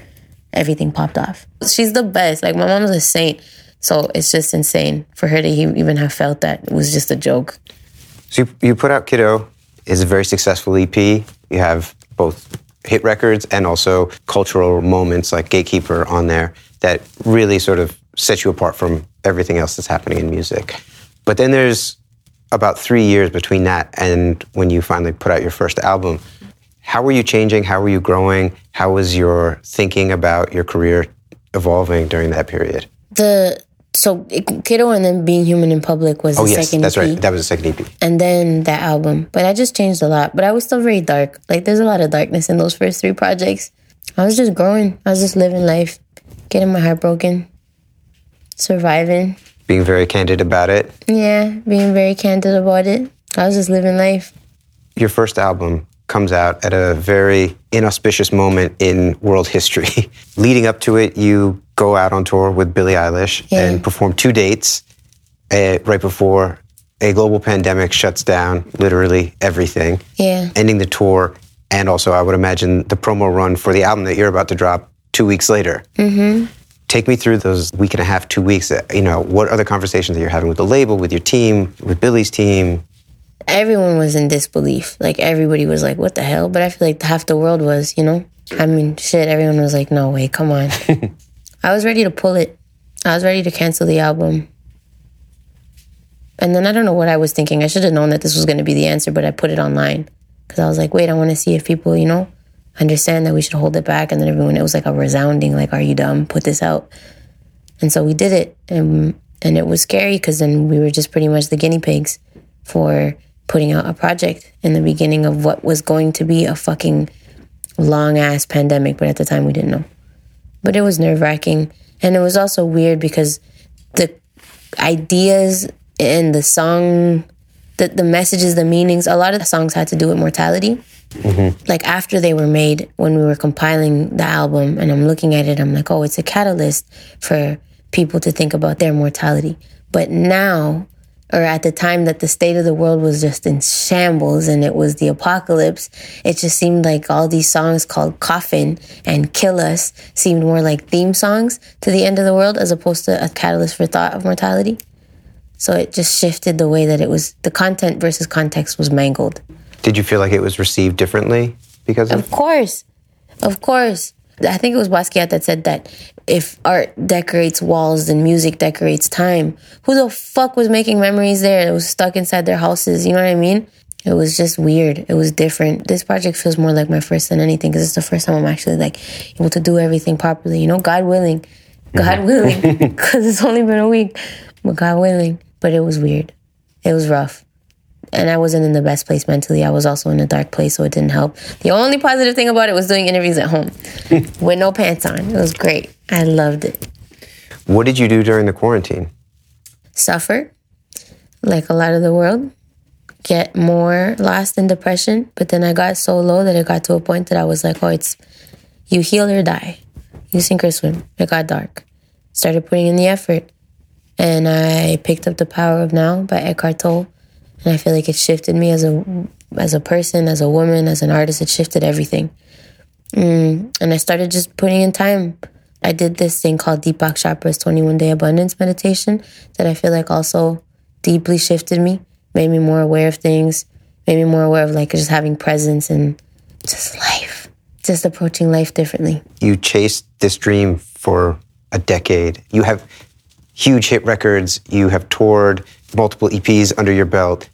everything popped off. She's the best. Like, my mom's a saint. So it's just insane for her to even have felt that. It was just a joke. So you put out Kiddo. It's a very successful EP. You have both hit records and also cultural moments like Gatekeeper on there that really sort of set you apart from everything else that's happening in music. But then there's about 3 years between that and when you finally put out your first album. How were you changing? How were you growing? How was your thinking about your career evolving during that period? So Kiddo and then Being Human in Public was the second EP. Oh, yes, that's right. That was the second EP. And then that album. But I just changed a lot. But I was still very dark. Like, there's a lot of darkness in those first three projects. I was just growing. I was just living life, getting my heart broken, surviving. Being very candid about it. Yeah, being very candid about it. I was just living life. Your first album comes out at a very inauspicious moment in world history. Leading up to it, you go out on tour with Billie Eilish and perform 2 dates right before a global pandemic shuts down literally everything, ending the tour. And also, I would imagine, the promo run for the album that you're about to drop 2 weeks later. Mm-hmm. Take me through those week and a half, 2 weeks. You know, what are the conversations that you're having with the label, with your team, with Billie's team? Everyone was in disbelief. Like, everybody was like, "What the hell?" But I feel like half the world was, you know? I mean, shit, everyone was like, "No way, come on." I was ready to pull it. I was ready to cancel the album. And then I don't know what I was thinking. I should have known that this was going to be the answer, but I put it online. Because I was like, wait, I want to see if people, you know, understand that we should hold it back. And then everyone, it was like a resounding, like, "Are you dumb? Put this out." And so we did it. And it was scary because then we were just pretty much the guinea pigs for putting out a project in the beginning of what was going to be a fucking long-ass pandemic. But at the time, we didn't know. But it was nerve-wracking. And it was also weird because the ideas and the song, the messages, the meanings, a lot of the songs had to do with mortality. Mm-hmm. Like, after they were made, when we were compiling the album and I'm looking at it, I'm like, oh, it's a catalyst for people to think about their mortality. But now, or at the time that the state of the world was just in shambles and it was the apocalypse, it just seemed like all these songs called Coffin and Kill Us seemed more like theme songs to the end of the world as opposed to a catalyst for thought of mortality. So it just shifted the way that it was, the content versus context was mangled. Did you feel like it was received differently because of? Of course. Of course. I think it was Basquiat that said that if art decorates walls, then music decorates time. Who the fuck was making memories there? It was stuck inside their houses. You know what I mean? It was just weird. It was different. This project feels more like my first than anything because it's the first time I'm actually like able to do everything properly. You know, God willing. God willing. Because it's only been a week. But God willing. But it was weird. It was rough. And I wasn't in the best place mentally. I was also in a dark place, so it didn't help. The only positive thing about it was doing interviews at home with no pants on. It was great. I loved it. What did you do during the quarantine? Suffer, like a lot of the world. Get more lost in depression. But then I got so low that it got to a point that I was like, oh, it's you heal or die. You sink or swim. It got dark. Started putting in the effort. And I picked up The Power of Now by Eckhart Tolle. And I feel like it shifted me as a person, as a woman, as an artist. It shifted everything. And I started just putting in time. I did this thing called Deepak Chopra's 21-Day Abundance Meditation that I feel like also deeply shifted me, made me more aware of things, made me more aware of like just having presence and just life, just approaching life differently. You chased this dream for a decade. You have huge hit records. You have toured, multiple EPs under your belt,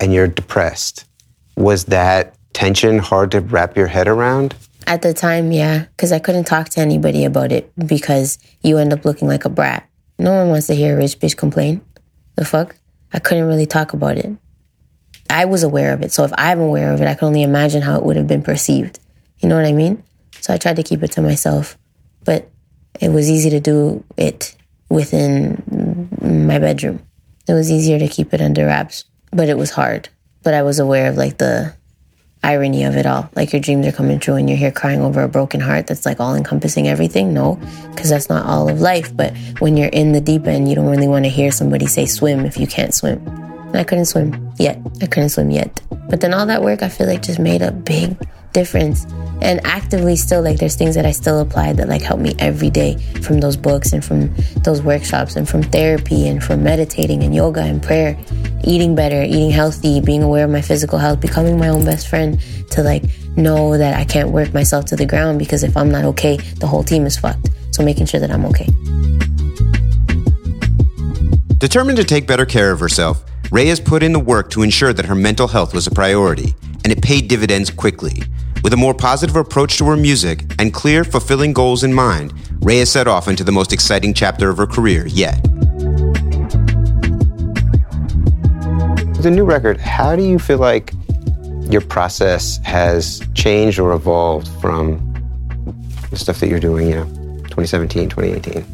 and you're depressed. Was that tension hard to wrap your head around? At the time, yeah, because I couldn't talk to anybody about it because you end up looking like a brat. No one wants to hear a rich bitch complain. The fuck? I couldn't really talk about it. I was aware of it, so if I'm aware of it, I can only imagine how it would have been perceived. You know what I mean? So I tried to keep it to myself, but it was easy to do it within my bedroom. It was easier to keep it under wraps, but it was hard. But I was aware of like the irony of it all. Like your dreams are coming true and you're here crying over a broken heart that's like all encompassing everything. No, because that's not all of life. But when you're in the deep end, you don't really want to hear somebody say swim if you can't swim. And I couldn't swim yet. But then all that work, I feel like just made a big difference. And actively still, like there's things that I still apply that like help me every day from those books and from those workshops and from therapy and from meditating and yoga and prayer, eating better, eating healthy, being aware of my physical health, becoming my own best friend to like know that I can't work myself to the ground because if I'm not okay, the whole team is fucked. So making sure that I'm okay. Determined to take better care of herself, Reyez put in the work to ensure that her mental health was a priority, and it paid dividends quickly. With a more positive approach to her music and clear, fulfilling goals in mind, Reyez set off into the most exciting chapter of her career yet. With a new record, how do you feel like your process has changed or evolved from the stuff that you're doing, you know, 2017, 2018?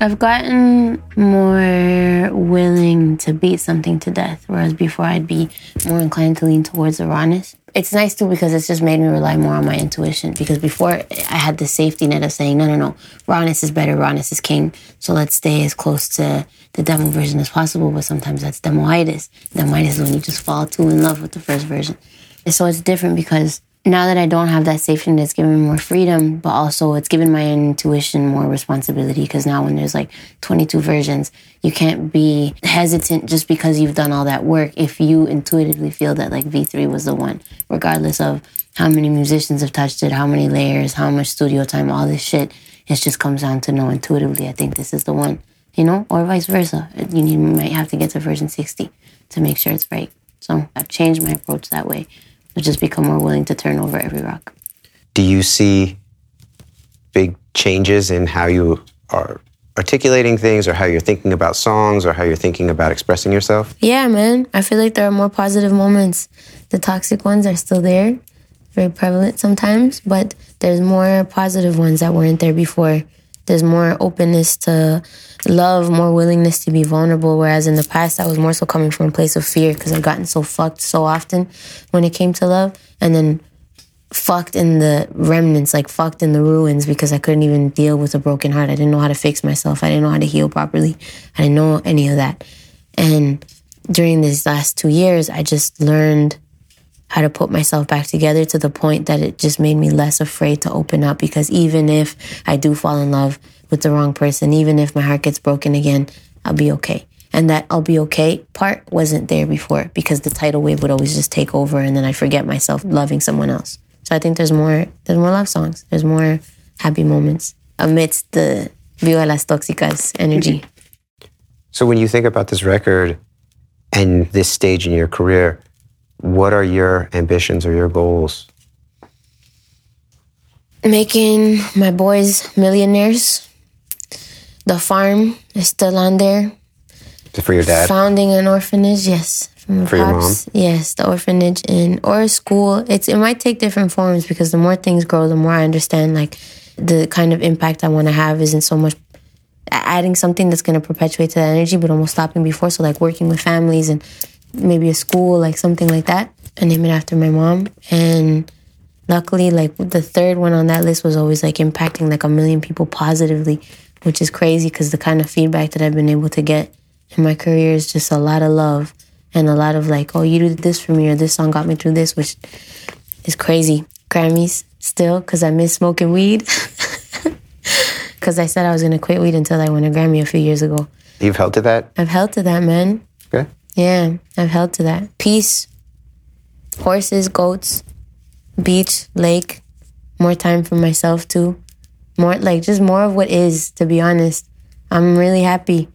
I've gotten more willing to beat something to death, whereas before I'd be more inclined to lean towards the rawness. It's nice, too, because it's just made me rely more on my intuition, because before I had the safety net of saying, no, rawness is better, rawness is king, so let's stay as close to the demo version as possible, but sometimes that's demoitis. Demoitis is when you just fall too in love with the first version. And so it's different because now that I don't have that safety net, it's given me more freedom, but also it's given my intuition more responsibility, because now when there's like 22 versions, you can't be hesitant just because you've done all that work if you intuitively feel that like V3 was the one, regardless of how many musicians have touched it, how many layers, how much studio time, all this shit. It just comes down to know intuitively, I think this is the one, you know, or vice versa. You might have to get to version 60 to make sure it's right. So I've changed my approach that way. I've just become more willing to turn over every rock. Do you see big changes in how you are articulating things or how you're thinking about songs or how you're thinking about expressing yourself? Yeah, man. I feel like there are more positive moments. The toxic ones are still there, very prevalent sometimes, but there's more positive ones that weren't there before. There's more openness to love, more willingness to be vulnerable, whereas in the past I was more so coming from a place of fear because I've gotten so fucked so often when it came to love, and then fucked in the remnants, like fucked in the ruins, because I couldn't even deal with a broken heart. I didn't know how to fix myself. I didn't know how to heal properly. I didn't know any of that. And during these last 2 years, I just learned how to put myself back together to the point that it just made me less afraid to open up, because even if I do fall in love with the wrong person, even if my heart gets broken again, I'll be okay. And that I'll be okay part wasn't there before, because the tidal wave would always just take over and then I forget myself loving someone else. So I think there's more love songs. There's more happy moments amidst the Viva las Tóxicas energy. So when you think about this record and this stage in your career, what are your ambitions or your goals? Making my boys millionaires. The farm is still on there. For your dad? Founding an orphanage, yes. For your mom? Yes, the orphanage or school. It might take different forms, because the more things grow, the more I understand like the kind of impact I want to have isn't so much adding something that's going to perpetuate to that energy, but almost stopping before. So like working with families and maybe a school, like something like that. I named it after my mom. And luckily, like the third one on that list was always like impacting like 1 million people positively, which is crazy because the kind of feedback that I've been able to get in my career is just a lot of love and a lot of like, oh, you did this for me, or this song got me through this, which is crazy. Grammys still, because I miss smoking weed. because I said I was going to quit weed until I won a Grammy a few years ago. You've held to that? I've held to that, man. Okay. Yeah, I've held to that. Peace, horses, goats, beach, lake, more time for myself too. More, like, just more of what is, to be honest. I'm really happy,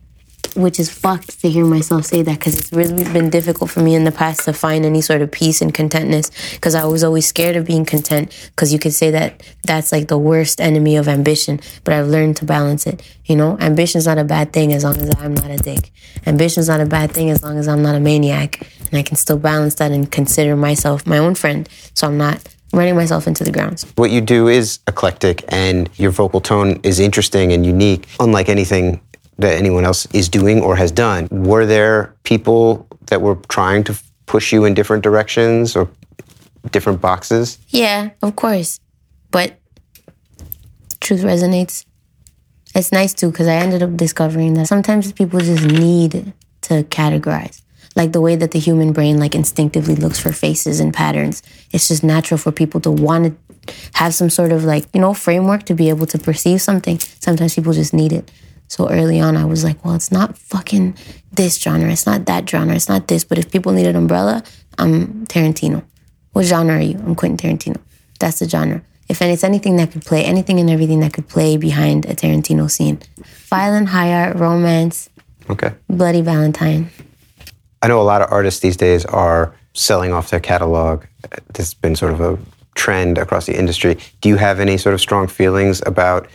which is fucked to hear myself say that because it's really been difficult for me in the past to find any sort of peace and contentness because I was always scared of being content because you could say that that's like the worst enemy of ambition, but I've learned to balance it, you know? Ambition's not a bad thing as long as I'm not a dick. Ambition's not a bad thing as long as I'm not a maniac, and I can still balance that and consider myself my own friend so I'm not running myself into the ground. What you do is eclectic and your vocal tone is interesting and unique, unlike anything that anyone else is doing or has done. Were there people that were trying to push you in different directions or different boxes? Yeah, of course. But truth resonates. It's nice too, because I ended up discovering that sometimes people just need to categorize. Like the way that the human brain like instinctively looks for faces and patterns. It's just natural for people to want to have some sort of like, you know, framework to be able to perceive something. Sometimes people just need it. So early on, I was like, well, it's not fucking this genre. It's not that genre. It's not this. But if people need an umbrella, I'm Tarantino. What genre are you? I'm Quentin Tarantino. That's the genre. If it's anything that could play, anything and everything that could play behind a Tarantino scene. Violent, high art, romance. Okay. Bloody Valentine. I know a lot of artists these days are selling off their catalog. This has been sort of a trend across the industry. Do you have any sort of strong feelings about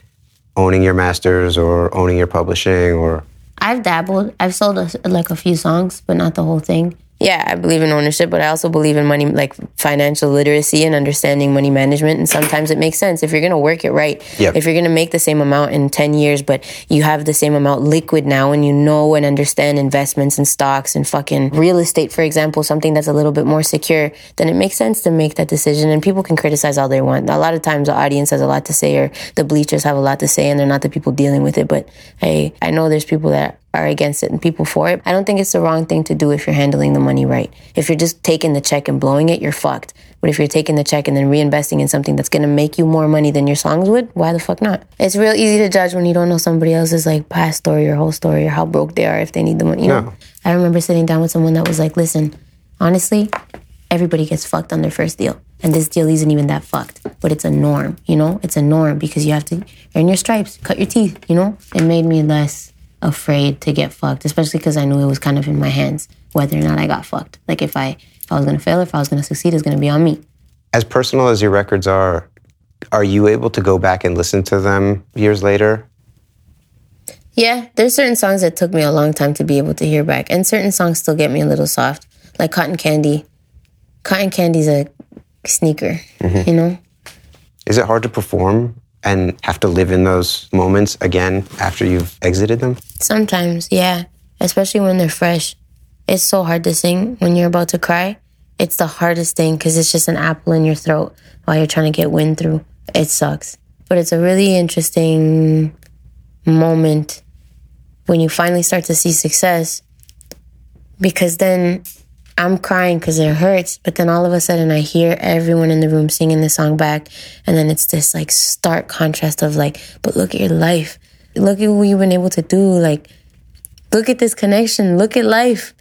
owning your masters or owning your publishing? Or I've dabbled. I've sold a few songs, but not the whole thing. Yeah, I believe in ownership, but I also believe in money, like financial literacy and understanding money management. And sometimes it makes sense if you're going to work it right. Yep. If you're going to make the same amount in 10 years, but you have the same amount liquid now and you know and understand investments and stocks and fucking real estate, for example, something that's a little bit more secure, then it makes sense to make that decision. And people can criticize all they want. A lot of times the audience has a lot to say or the bleachers have a lot to say and they're not the people dealing with it. But hey, I know there's people that are against it and people for it. I don't think it's the wrong thing to do if you're handling the money right. If you're just taking the check and blowing it, you're fucked. But if you're taking the check and then reinvesting in something that's going to make you more money than your songs would, why the fuck not? It's real easy to judge when you don't know somebody else's like past story or whole story or how broke they are if they need the money. You know? I remember sitting down with someone that was like, listen, honestly, everybody gets fucked on their first deal. And this deal isn't even that fucked. But it's a norm, you know? It's a norm because you have to earn your stripes, cut your teeth, you know? It made me less afraid to get fucked, especially because I knew it was kind of in my hands whether or not I got fucked. Like if I was going to fail or if I was going to succeed, it's going to be on me. As personal as your records are you able to go back and listen to them years later? Yeah, there's certain songs that took me a long time to be able to hear back, and certain songs still get me a little soft, like Cotton Candy. Cotton Candy's a sneaker, mm-hmm. You know? Is it hard to perform and have to live in those moments again after you've exited them? Sometimes, yeah. Especially when they're fresh. It's so hard to sing when you're about to cry. It's the hardest thing because it's just an apple in your throat while you're trying to get wind through. It sucks. But it's a really interesting moment when you finally start to see success, because then I'm crying because it hurts, but then all of a sudden I hear everyone in the room singing the song back, and then it's this like stark contrast of like, but look at your life. Look at what you've been able to do. Like, look at this connection. Look at life.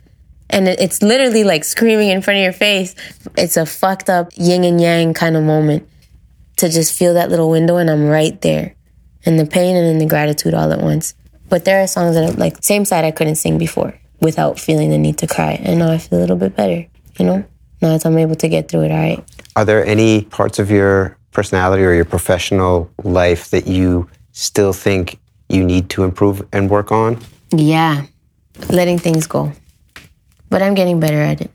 And it's literally like screaming in front of your face. It's a fucked up yin and yang kind of moment to just feel that little window, and I'm right there in the pain and in the gratitude all at once. But there are songs that are like, same side I couldn't sing before, without feeling the need to cry. And now I feel a little bit better, you know? Now that I'm able to get through it, all right. Are there any parts of your personality or your professional life that you still think you need to improve and work on? Yeah, letting things go. But I'm getting better at it.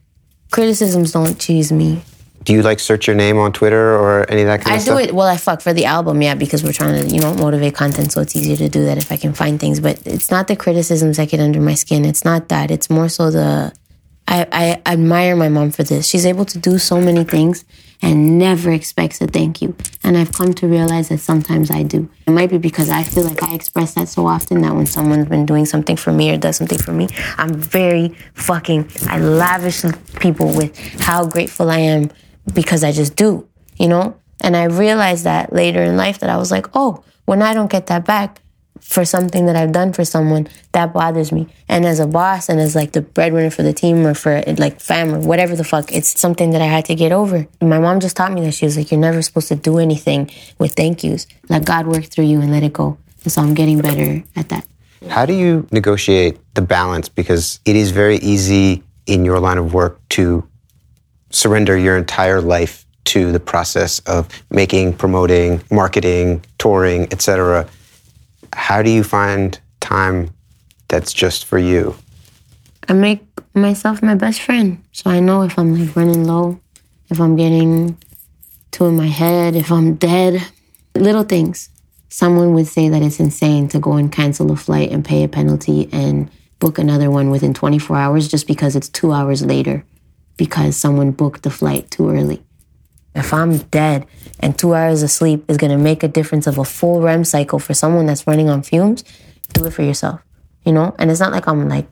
Criticisms don't choose me. Do you like search your name on Twitter or any of that kind of stuff? I do it. Well, for the album, yeah, because we're trying to, motivate content. So it's easier to do that if I can find things. But it's not the criticisms that get under my skin. It's not that. It's more so I admire my mom for this. She's able to do so many things and never expects a thank you. And I've come to realize that sometimes I do. It might be because I feel like I express that so often that when someone's been doing something for me or does something for me, I lavish people with how grateful I am. Because I just do, you know? And I realized that later in life that I was like, oh, when I don't get that back, for something that I've done for someone, that bothers me. And as a boss and as like the breadwinner for the team or for like fam or whatever the fuck, it's something that I had to get over. My mom just taught me that. She was like, you're never supposed to do anything with thank yous. Let God work through you and let it go. And so I'm getting better at that. How do you negotiate the balance? Because it is very easy in your line of work to surrender your entire life to the process of making, promoting, marketing, touring, etc. How do you find time that's just for you? I make myself my best friend. So I know if I'm like running low, if I'm getting too in my head, if I'm dead, little things. Someone would say that it's insane to go and cancel a flight and pay a penalty and book another one within 24 hours just because it's 2 hours later because someone booked the flight too early. If I'm dead and 2 hours of sleep is going to make a difference of a full REM cycle for someone that's running on fumes, do it for yourself, you know? And it's not like I'm like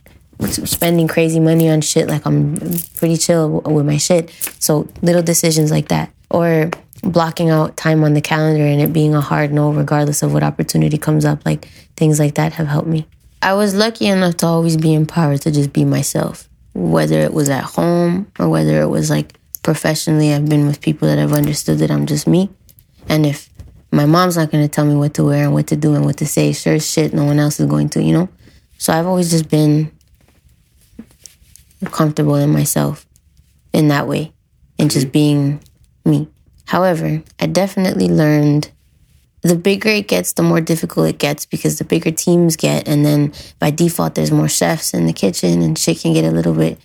spending crazy money on shit. Like I'm pretty chill with my shit. So little decisions like that. Or blocking out time on the calendar and it being a hard no regardless of what opportunity comes up. Like things like that have helped me. I was lucky enough to always be empowered to just be myself, whether it was at home or whether it was like professionally, I've been with people that have understood that I'm just me. And if my mom's not going to tell me what to wear and what to do and what to say, sure as shit, no one else is going to, you know? So I've always just been comfortable in myself in that way and just being me. However, I definitely learned the bigger it gets, the more difficult it gets because the bigger teams get. And then by default, there's more chefs in the kitchen and shit can get a little bit,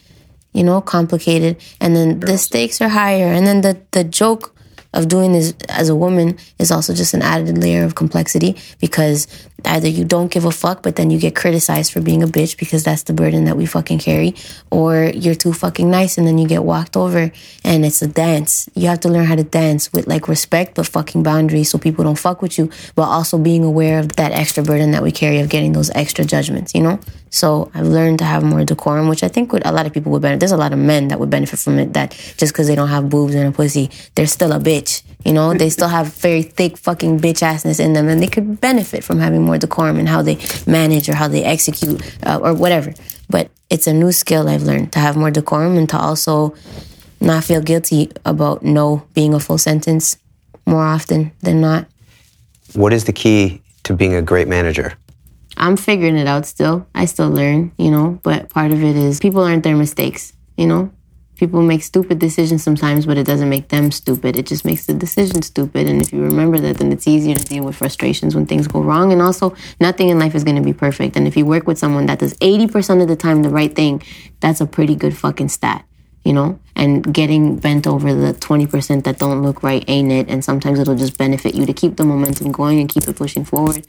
you know, complicated. And then the stakes are higher. And then the joke of doing this as a woman is also just an added layer of complexity because either you don't give a fuck, but then you get criticized for being a bitch because that's the burden that we fucking carry, or you're too fucking nice and then you get walked over and it's a dance. You have to learn how to dance with like respect, but fucking boundaries so people don't fuck with you, but also being aware of that extra burden that we carry of getting those extra judgments, you know? So I've learned to have more decorum, which I think a lot of people would benefit. There's a lot of men that would benefit from it, that just because they don't have boobs and a pussy, they're still a bitch, you know? They still have very thick fucking bitch-assness in them, and they could benefit from having more decorum in how they manage or how they execute or whatever. But it's a new skill I've learned, to have more decorum and to also not feel guilty about no being a full sentence more often than not. What is the key to being a great manager? I'm figuring it out still. I still learn, you know, but part of it is people learn their mistakes, you know? People make stupid decisions sometimes, but it doesn't make them stupid. It just makes the decision stupid. And if you remember that, then it's easier to deal with frustrations when things go wrong. And also, nothing in life is going to be perfect. And if you work with someone that does 80% of the time the right thing, that's a pretty good fucking stat, you know? And getting bent over the 20% that don't look right ain't it. And sometimes it'll just benefit you to keep the momentum going and keep it pushing forward.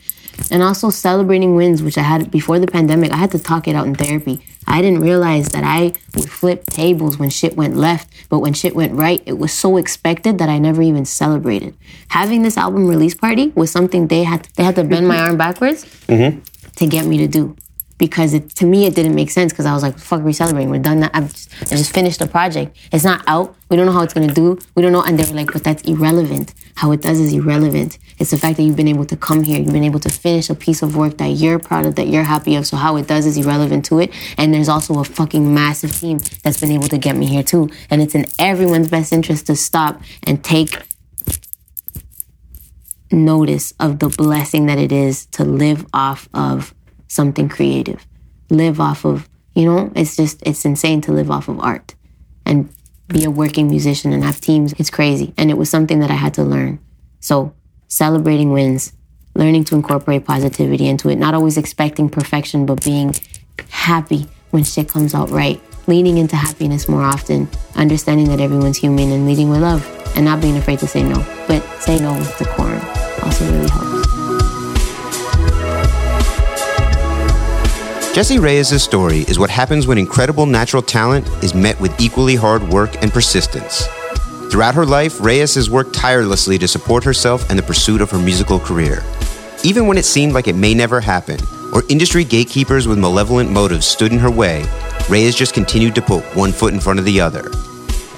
And also celebrating wins, which I had before the pandemic. I had to talk it out in therapy. I didn't realize that I would flip tables when shit went left, but when shit went right, it was so expected that I never even celebrated. Having this album release party was something they had to bend my arm backwards to get me to do. Because to me, it didn't make sense because I was like, fuck, we're celebrating. We're done. I just finished the project. It's not out. We don't know how it's going to do. We don't know. And they were like, but that's irrelevant. How it does is irrelevant. It's the fact that you've been able to come here. You've been able to finish a piece of work that you're proud of, that you're happy of. So how it does is irrelevant to it. And there's also a fucking massive team that's been able to get me here too. And it's in everyone's best interest to stop and take notice of the blessing that it is to live off of something creative, live off of, you know, it's insane to live off of art and be a working musician and have teams. It's crazy. And it was something that I had to learn. So celebrating wins, learning to incorporate positivity into it, not always expecting perfection, but being happy when shit comes out right, leaning into happiness more often, understanding that everyone's human and leading with love and not being afraid to say no, but say no with decorum also really helps. Jessie Reyez's story is what happens when incredible natural talent is met with equally hard work and persistence. Throughout her life, Reyez has worked tirelessly to support herself and the pursuit of her musical career. Even when it seemed like it may never happen, or industry gatekeepers with malevolent motives stood in her way, Reyez just continued to put one foot in front of the other.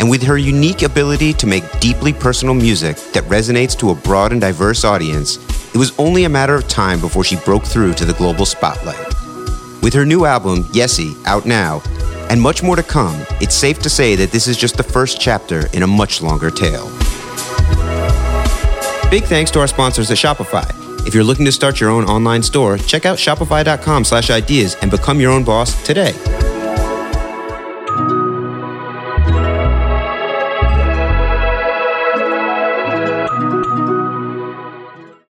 And with her unique ability to make deeply personal music that resonates to a broad and diverse audience, It was only a matter of time before she broke through to the global spotlight. With her new album, Jessie, out now, and much more to come, it's safe to say that this is just the first chapter in a much longer tale. Big thanks to our sponsors at Shopify. If you're looking to start your own online store, check out shopify.com/ideas and become your own boss today.